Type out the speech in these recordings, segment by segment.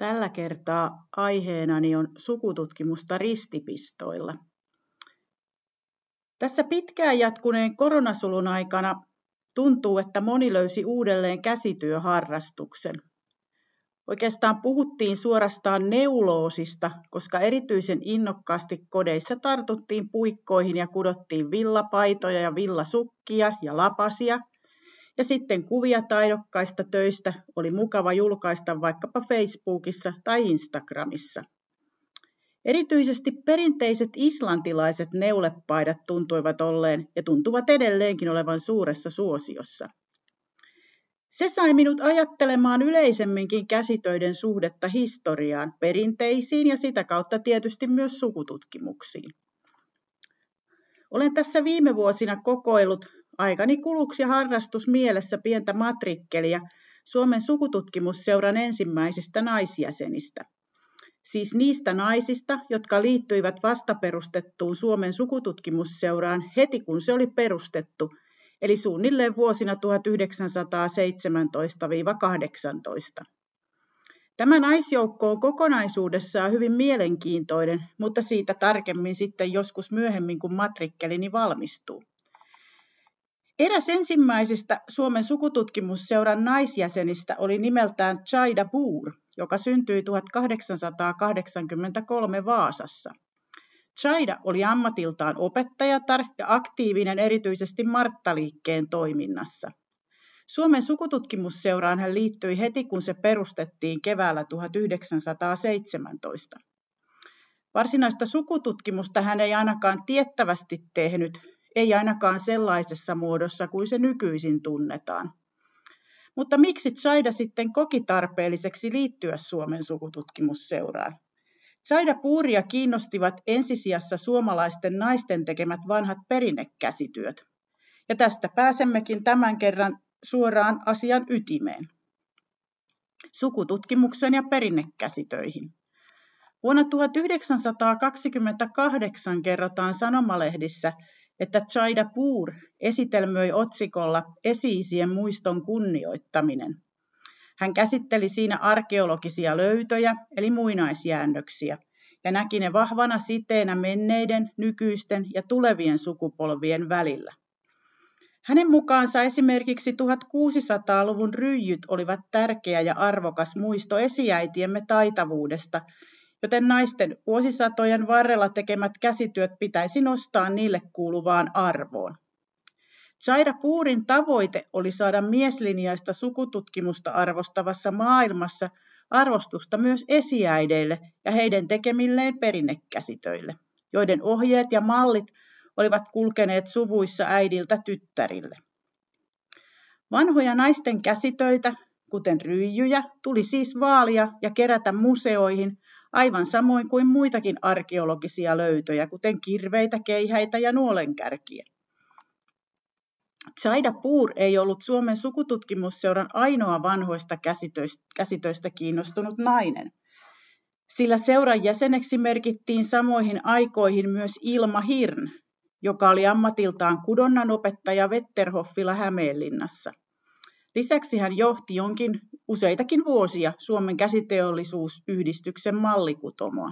Tällä kertaa aiheenani on sukututkimusta ristipistoilla. Tässä pitkään jatkuneen koronasulun aikana tuntuu, että moni löysi uudelleen käsityöharrastuksen. Oikeastaan puhuttiin suorastaan neuloosista, koska erityisen innokkaasti kodeissa tartuttiin puikkoihin ja kudottiin villapaitoja ja villasukkia ja lapasia. Ja sitten kuvia taidokkaista töistä oli mukava julkaista vaikkapa Facebookissa tai Instagramissa. Erityisesti perinteiset islantilaiset neulepaidat tuntuivat olleen ja tuntuvat edelleenkin olevan suuressa suosiossa. Se sai minut ajattelemaan yleisemminkin käsitöiden suhdetta historiaan, perinteisiin ja sitä kautta tietysti myös sukututkimuksiin. Olen tässä viime vuosina kokoillut aikani kuluksi ja harrastusmielessä pientä matrikkeliä Suomen sukututkimusseuran ensimmäisistä naisjäsenistä. Siis niistä naisista, jotka liittyivät vastaperustettuun Suomen sukututkimusseuraan heti kun se oli perustettu, eli suunnilleen vuosina 1917–18. Tämä naisjoukko on kokonaisuudessaan hyvin mielenkiintoinen, mutta siitä tarkemmin sitten joskus myöhemmin, kun matrikkelini valmistuu. Eräs ensimmäisistä Suomen sukututkimusseuran naisjäsenistä oli nimeltään Chida Puur, joka syntyi 1883 Vaasassa. Saida oli ammatiltaan opettajatar ja aktiivinen erityisesti Marttaliikkeen toiminnassa. Suomen sukututkimusseuraan hän liittyi heti, kun se perustettiin keväällä 1917. Varsinaista sukututkimusta hän ei ainakaan tiettävästi tehnyt, ei ainakaan sellaisessa muodossa kuin se nykyisin tunnetaan. Mutta miksi Saida sitten koki tarpeelliseksi liittyä Suomen sukututkimusseuraan? Saida Puuria kiinnostivat ensisijassa suomalaisten naisten tekemät vanhat perinnekäsityöt. Ja tästä pääsemmekin tämän kerran suoraan asian ytimeen. Sukututkimukseen ja perinnekäsitöihin. Vuonna 1928 kerrotaan sanomalehdissä, että Saida Puur esitelmöi otsikolla Esi-isien muiston kunnioittaminen. Hän käsitteli siinä arkeologisia löytöjä, eli muinaisjäännöksiä, ja näki ne vahvana siteenä menneiden, nykyisten ja tulevien sukupolvien välillä. Hänen mukaansa esimerkiksi 1600-luvun ryijyt olivat tärkeä ja arvokas muisto esiäitiemme taitavuudesta, joten naisten vuosisatojen varrella tekemät käsityöt pitäisi nostaa niille kuuluvaan arvoon. Saida Puurin tavoite oli saada mieslinjaista sukututkimusta arvostavassa maailmassa arvostusta myös esiäideille ja heidän tekemilleen perinnekäsitöille, joiden ohjeet ja mallit olivat kulkeneet suvuissa äidiltä tyttärille. Vanhoja naisten käsitöitä, kuten ryijyjä, tuli siis vaalia ja kerätä museoihin, aivan samoin kuin muitakin arkeologisia löytöjä, kuten kirveitä, keihäitä ja nuolenkärkiä. Saida Puur ei ollut Suomen sukututkimusseuran ainoa vanhoista käsitöistä kiinnostunut nainen, sillä seuran jäseneksi merkittiin samoihin aikoihin myös Ilma Hirn, joka oli ammatiltaan kudonnanopettaja Wetterhoffilla Hämeenlinnassa. Lisäksi hän johti useitakin vuosia Suomen käsiteollisuus-yhdistyksen mallikutomoa.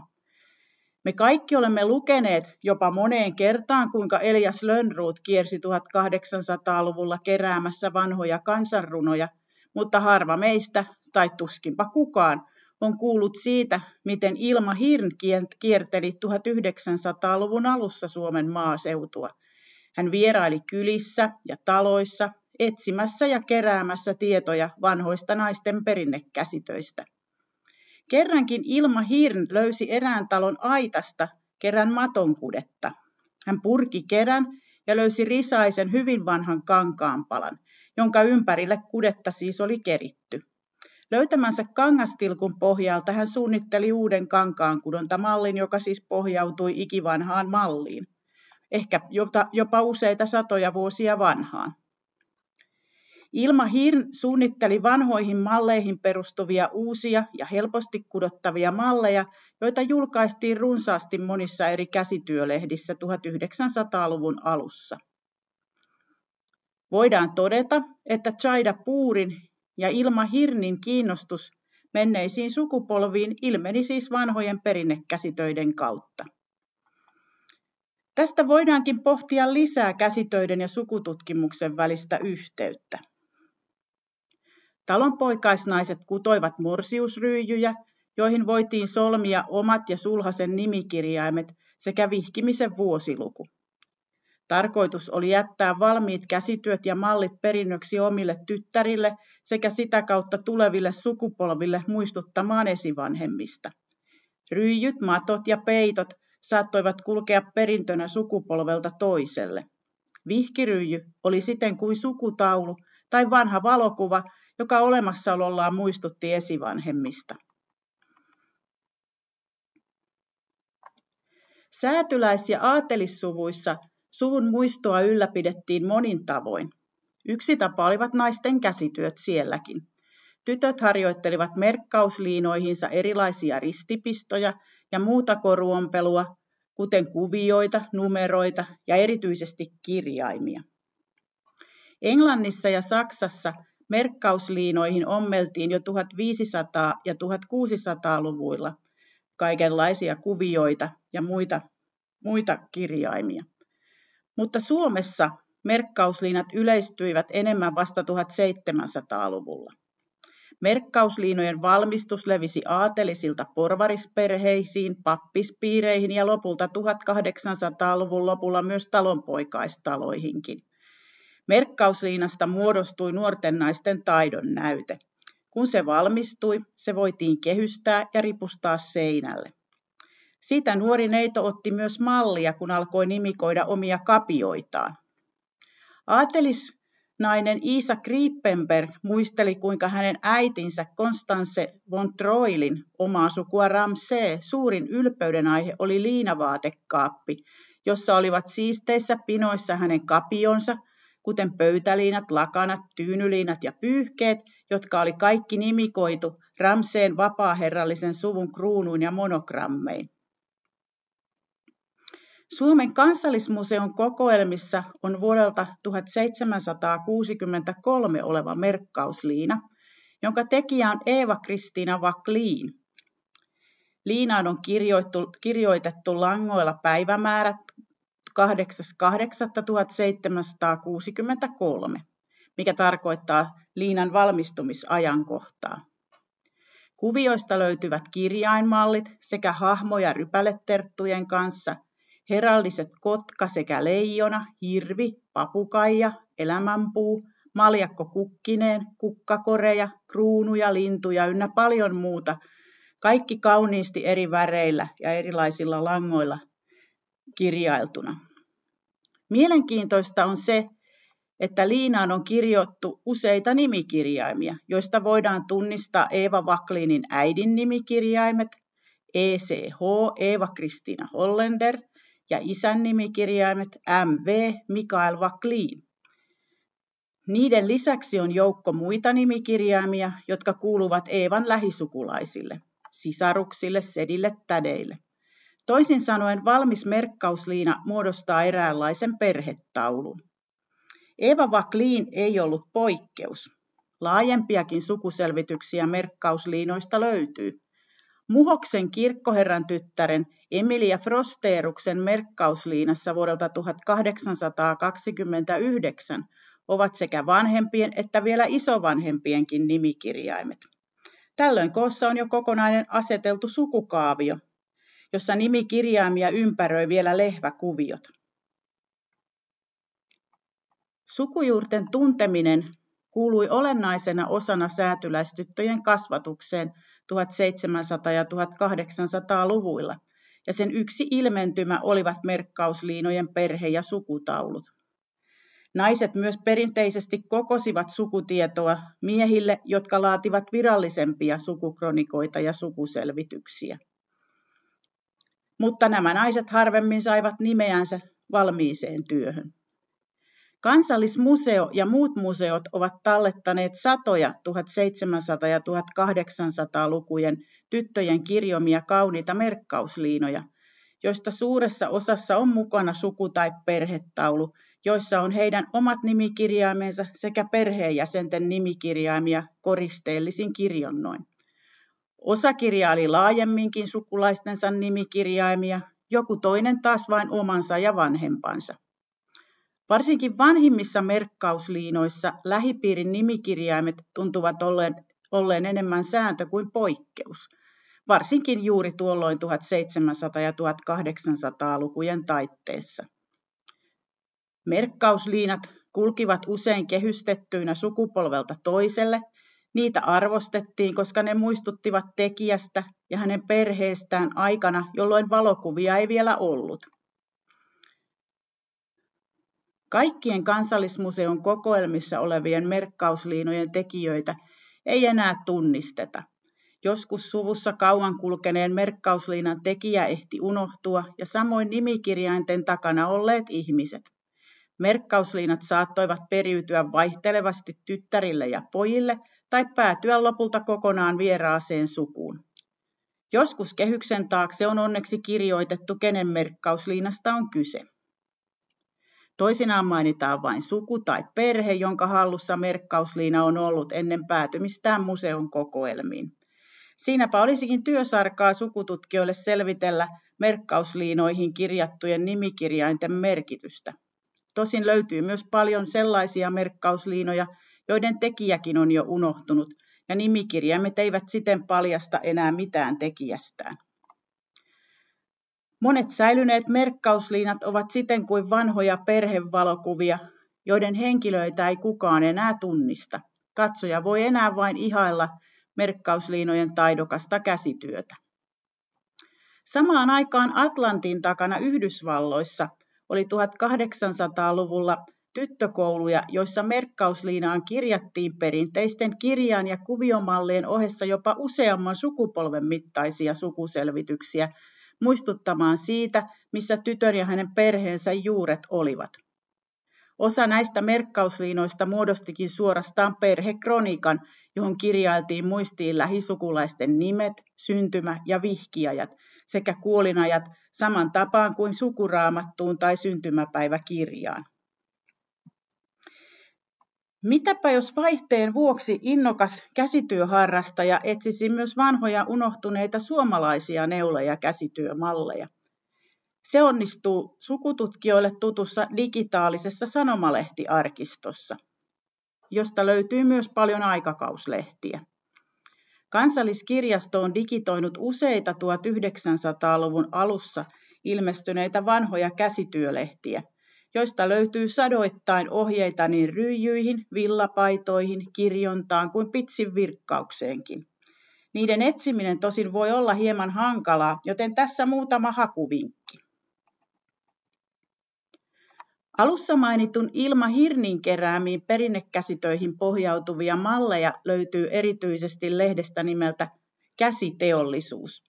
Me kaikki olemme lukeneet jopa moneen kertaan, kuinka Elias Lönnroth kiersi 1800-luvulla keräämässä vanhoja kansanrunoja, mutta harva meistä, tai tuskinpa kukaan, on kuullut siitä, miten Ilma Hirn kierteli 1900-luvun alussa Suomen maaseutua. Hän vieraili kylissä ja taloissa, etsimässä ja keräämässä tietoja vanhoista naisten perinnekäsitöistä. Kerrankin Ilma Hirn löysi erään talon aitasta kerän matonkudetta. Hän purki kerän ja löysi risaisen hyvin vanhan kankaanpalan, jonka ympärille kudetta siis oli keritty. Löytämänsä kangastilkun pohjalta hän suunnitteli uuden kankaankudontamallin, joka siis pohjautui ikivanhaan malliin, ehkä jopa useita satoja vuosia vanhaan. Ilma Hirn suunnitteli vanhoihin malleihin perustuvia uusia ja helposti kudottavia malleja, joita julkaistiin runsaasti monissa eri käsityölehdissä 1900-luvun alussa. Voidaan todeta, että Saida Puurin ja Ilma Hirnin kiinnostus menneisiin sukupolviin ilmeni siis vanhojen perinnekäsitöiden kautta. Tästä voidaankin pohtia lisää käsitöiden ja sukututkimuksen välistä yhteyttä. Talonpoikaisnaiset kutoivat morsiusryyjyjä, joihin voitiin solmia omat ja sulhasen nimikirjaimet sekä vihkimisen vuosiluku. Tarkoitus oli jättää valmiit käsityöt ja mallit perinnöksi omille tyttärille sekä sitä kautta tuleville sukupolville muistuttamaan esivanhemmista. Ryyjyt, matot ja peitot saattoivat kulkea perintönä sukupolvelta toiselle. Vihkiryyjy oli siten kuin sukutaulu tai vanha valokuva, joka olemassaolollaan muistutti esivanhemmista. Säätyläis- ja aatelissuvuissa suvun muistoa ylläpidettiin monin tavoin. Yksi tapa olivat naisten käsityöt sielläkin. Tytöt harjoittelivat merkkausliinoihinsa erilaisia ristipistoja ja muuta koruompelua, kuten kuvioita, numeroita ja erityisesti kirjaimia. Englannissa ja Saksassa merkkausliinoihin ommeltiin jo 1500- ja 1600-luvuilla kaikenlaisia kuvioita ja muita kirjaimia. Mutta Suomessa merkkausliinat yleistyivät enemmän vasta 1700-luvulla. Merkkausliinojen valmistus levisi aatelisilta porvarisperheisiin, pappispiireihin ja lopulta 1800-luvun lopulla myös talonpoikaistaloihinkin. Merkkausliinasta muodostui nuorten naisten taidon näyte. Kun se valmistui, se voitiin kehystää ja ripustaa seinälle. Siitä nuori neito otti myös mallia, kun alkoi nimikoida omia kapioitaan. Aatelisnainen Iisa Kriippenberg muisteli, kuinka hänen äitinsä Constance von Troilin omaa sukua Ramsey suurin ylpeyden aihe oli liinavaatekaappi, jossa olivat siisteissä pinoissa hänen kapionsa, kuten pöytäliinat, lakanat, tyynyliinat ja pyyhkeet, jotka oli kaikki nimikoitu Ramseyn vapaaherrallisen suvun kruunuin ja monogrammein. Suomen Kansallismuseon kokoelmissa on vuodelta 1763 oleva merkkausliina, jonka tekijä on Eva-Kristiina Wacklin. Liinaan on kirjoitettu langoilla päivämäärät 8.8.1763, mikä tarkoittaa liinan valmistumisajankohtaa. Kuvioista löytyvät kirjainmallit sekä hahmoja rypäletterttujen kanssa, heralliset kotka sekä leijona, hirvi, papukaija, elämänpuu, maljakko kukkineen, kukkakoreja, kruunuja, lintuja ynnä paljon muuta, kaikki kauniisti eri väreillä ja erilaisilla langoilla kirjailtuna. Mielenkiintoista on se, että liinaan on kirjoittu useita nimikirjaimia, joista voidaan tunnistaa Eeva Wacklinin äidin nimikirjaimet, ECH, Eva-Kristina Hollender, ja isän nimikirjaimet MV, Mikael Wacklein. Niiden lisäksi on joukko muita nimikirjaimia, jotka kuuluvat Eevan lähisukulaisille, sisaruksille, sedille, tädeille. Toisin sanoen valmis merkkausliina muodostaa eräänlaisen perhetaulun. Eva Wacklin ei ollut poikkeus. Laajempiakin sukuselvityksiä merkkausliinoista löytyy. Muhoksen kirkkoherran tyttären Emilia Frosteruksen merkkausliinassa vuodelta 1829 ovat sekä vanhempien että vielä isovanhempienkin nimikirjaimet. Tällöin koossa on jo kokonainen aseteltu sukukaavio, jossa nimikirjaimia ympäröi vielä lehväkuviot. Sukujuurten tunteminen kuului olennaisena osana säätyläistyttöjen kasvatukseen 1700- ja 1800-luvuilla, ja sen yksi ilmentymä olivat merkkausliinojen perhe- ja sukutaulut. Naiset myös perinteisesti kokosivat sukutietoa miehille, jotka laativat virallisempia sukukronikoita ja sukuselvityksiä. Mutta nämä naiset harvemmin saivat nimeänsä valmiiseen työhön. Kansallismuseo ja muut museot ovat tallettaneet satoja 1700- ja 1800-lukujen tyttöjen kirjomia kauniita merkkausliinoja, joista suuressa osassa on mukana suku- tai perhetaulu, joissa on heidän omat nimikirjaimensa sekä perheenjäsenten nimikirjaimia koristeellisin kirjonnoin. Osa kirjaili laajemminkin sukulaistensa nimikirjaimia, joku toinen taas vain omansa ja vanhempansa. Varsinkin vanhimmissa merkkausliinoissa lähipiirin nimikirjaimet tuntuvat olleen enemmän sääntö kuin poikkeus, varsinkin juuri tuolloin 1700- ja 1800-lukujen taitteessa. Merkkausliinat kulkivat usein kehystettyinä sukupolvelta toiselle, niitä arvostettiin, koska ne muistuttivat tekijästä ja hänen perheestään aikana, jolloin valokuvia ei vielä ollut. Kaikkien Kansallismuseon kokoelmissa olevien merkkausliinojen tekijöitä ei enää tunnisteta. Joskus suvussa kauan kulkeneen merkkausliinan tekijä ehti unohtua ja samoin nimikirjainten takana olleet ihmiset. Merkkausliinat saattoivat periytyä vaihtelevasti tyttärille ja pojille tai päätyä lopulta kokonaan vieraaseen sukuun. Joskus kehyksen taakse on onneksi kirjoitettu, kenen merkkausliinasta on kyse. Toisinaan mainitaan vain suku tai perhe, jonka hallussa merkkausliina on ollut ennen päätymistään museon kokoelmiin. Siinäpä olisikin työsarkaa sukututkijoille selvitellä merkkausliinoihin kirjattujen nimikirjainten merkitystä. Tosin löytyy myös paljon sellaisia merkkausliinoja, joiden tekijäkin on jo unohtunut, ja nimikirjaimet eivät siten paljasta enää mitään tekijästään. Monet säilyneet merkkausliinat ovat siten kuin vanhoja perhevalokuvia, joiden henkilöitä ei kukaan enää tunnista. Katsoja voi enää vain ihailla merkkausliinojen taidokasta käsityötä. Samaan aikaan Atlantin takana Yhdysvalloissa oli 1800-luvulla tyttökouluja, joissa merkkausliinaan kirjattiin perinteisten kirjaan ja kuviomallien ohessa jopa useamman sukupolven mittaisia sukuselvityksiä, muistuttamaan siitä, missä tytön ja hänen perheensä juuret olivat. Osa näistä merkkausliinoista muodostikin suorastaan perhekronikan, johon kirjailtiin muistiin lähisukulaisten nimet, syntymä- ja vihkiajat sekä kuolinajat saman tapaan kuin sukuraamattuun tai syntymäpäiväkirjaan. Mitäpä jos vaihteen vuoksi innokas käsityöharrastaja etsisi myös vanhoja unohtuneita suomalaisia neula- ja käsityömalleja? Se onnistuu sukututkijoille tutussa digitaalisessa sanomalehtiarkistossa, josta löytyy myös paljon aikakauslehtiä. Kansalliskirjasto on digitoinut useita 1900-luvun alussa ilmestyneitä vanhoja käsityölehtiä, joista löytyy sadoittain ohjeita niin ryijyihin, villapaitoihin, kirjontaan kuin pitsin virkkaukseenkin. Niiden etsiminen tosin voi olla hieman hankalaa, joten tässä muutama hakuvinkki. Alussa mainitun Ilma Hirnin keräämiin perinnekäsitöihin pohjautuvia malleja löytyy erityisesti lehdestä nimeltä Käsiteollisuus,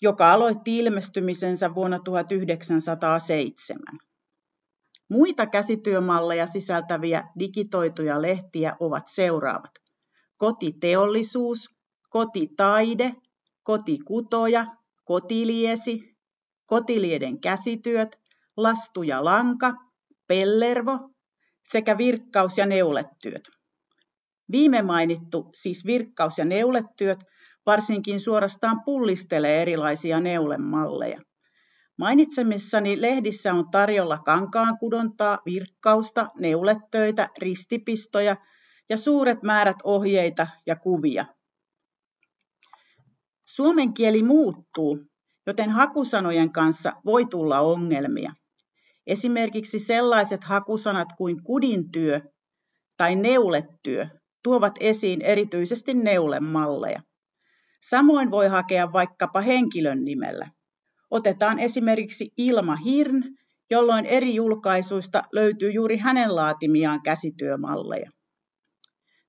joka aloitti ilmestymisensä vuonna 1907. Muita käsityömalleja sisältäviä digitoituja lehtiä ovat seuraavat: Kotiteollisuus, Kotitaide, Kotikutoja, Kotiliesi, Kotilieden käsityöt, Lastu ja lanka, Pellervo sekä Virkkaus ja neuletyöt. Viime mainittu, siis Virkkaus ja neuletyöt, varsinkin suorastaan pullistelee erilaisia neulemalleja. Mainitsemissani lehdissä on tarjolla kankaankudontaa, virkkausta, neuletöitä, ristipistoja ja suuret määrät ohjeita ja kuvia. Suomen kieli muuttuu, joten hakusanojen kanssa voi tulla ongelmia. Esimerkiksi sellaiset hakusanat kuin kudintyö tai neuletyö tuovat esiin erityisesti neulemalleja. Samoin voi hakea vaikkapa henkilön nimellä. Otetaan esimerkiksi Ilma Hirn, jolloin eri julkaisuista löytyy juuri hänen laatimiaan käsityömalleja.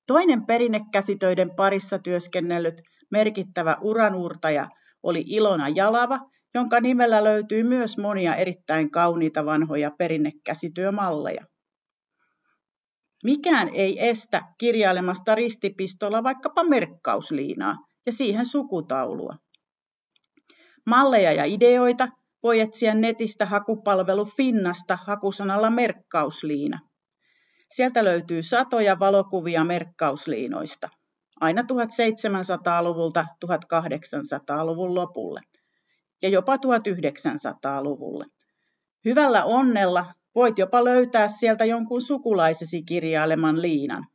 Toinen perinnekäsitöiden parissa työskennellyt merkittävä uranuurtaja oli Ilona Jalava, jonka nimellä löytyy myös monia erittäin kauniita vanhoja perinnekäsityömalleja. Mikään ei estä kirjailemasta ristipistolla vaikkapa merkkausliinaa ja siihen sukutaulua. Malleja ja ideoita voi etsiä netistä hakupalvelu Finnasta hakusanalla merkkausliina. Sieltä löytyy satoja valokuvia merkkausliinoista. aina 1700-luvulta 1800-luvun lopulle ja jopa 1900-luvulle. Hyvällä onnella voit jopa löytää sieltä jonkun sukulaisesi kirjaileman liinan.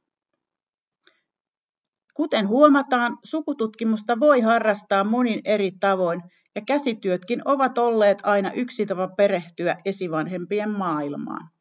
Kuten huomataan, sukututkimusta voi harrastaa monin eri tavoin ja käsityötkin ovat olleet aina yksi tapa perehtyä esivanhempien maailmaan.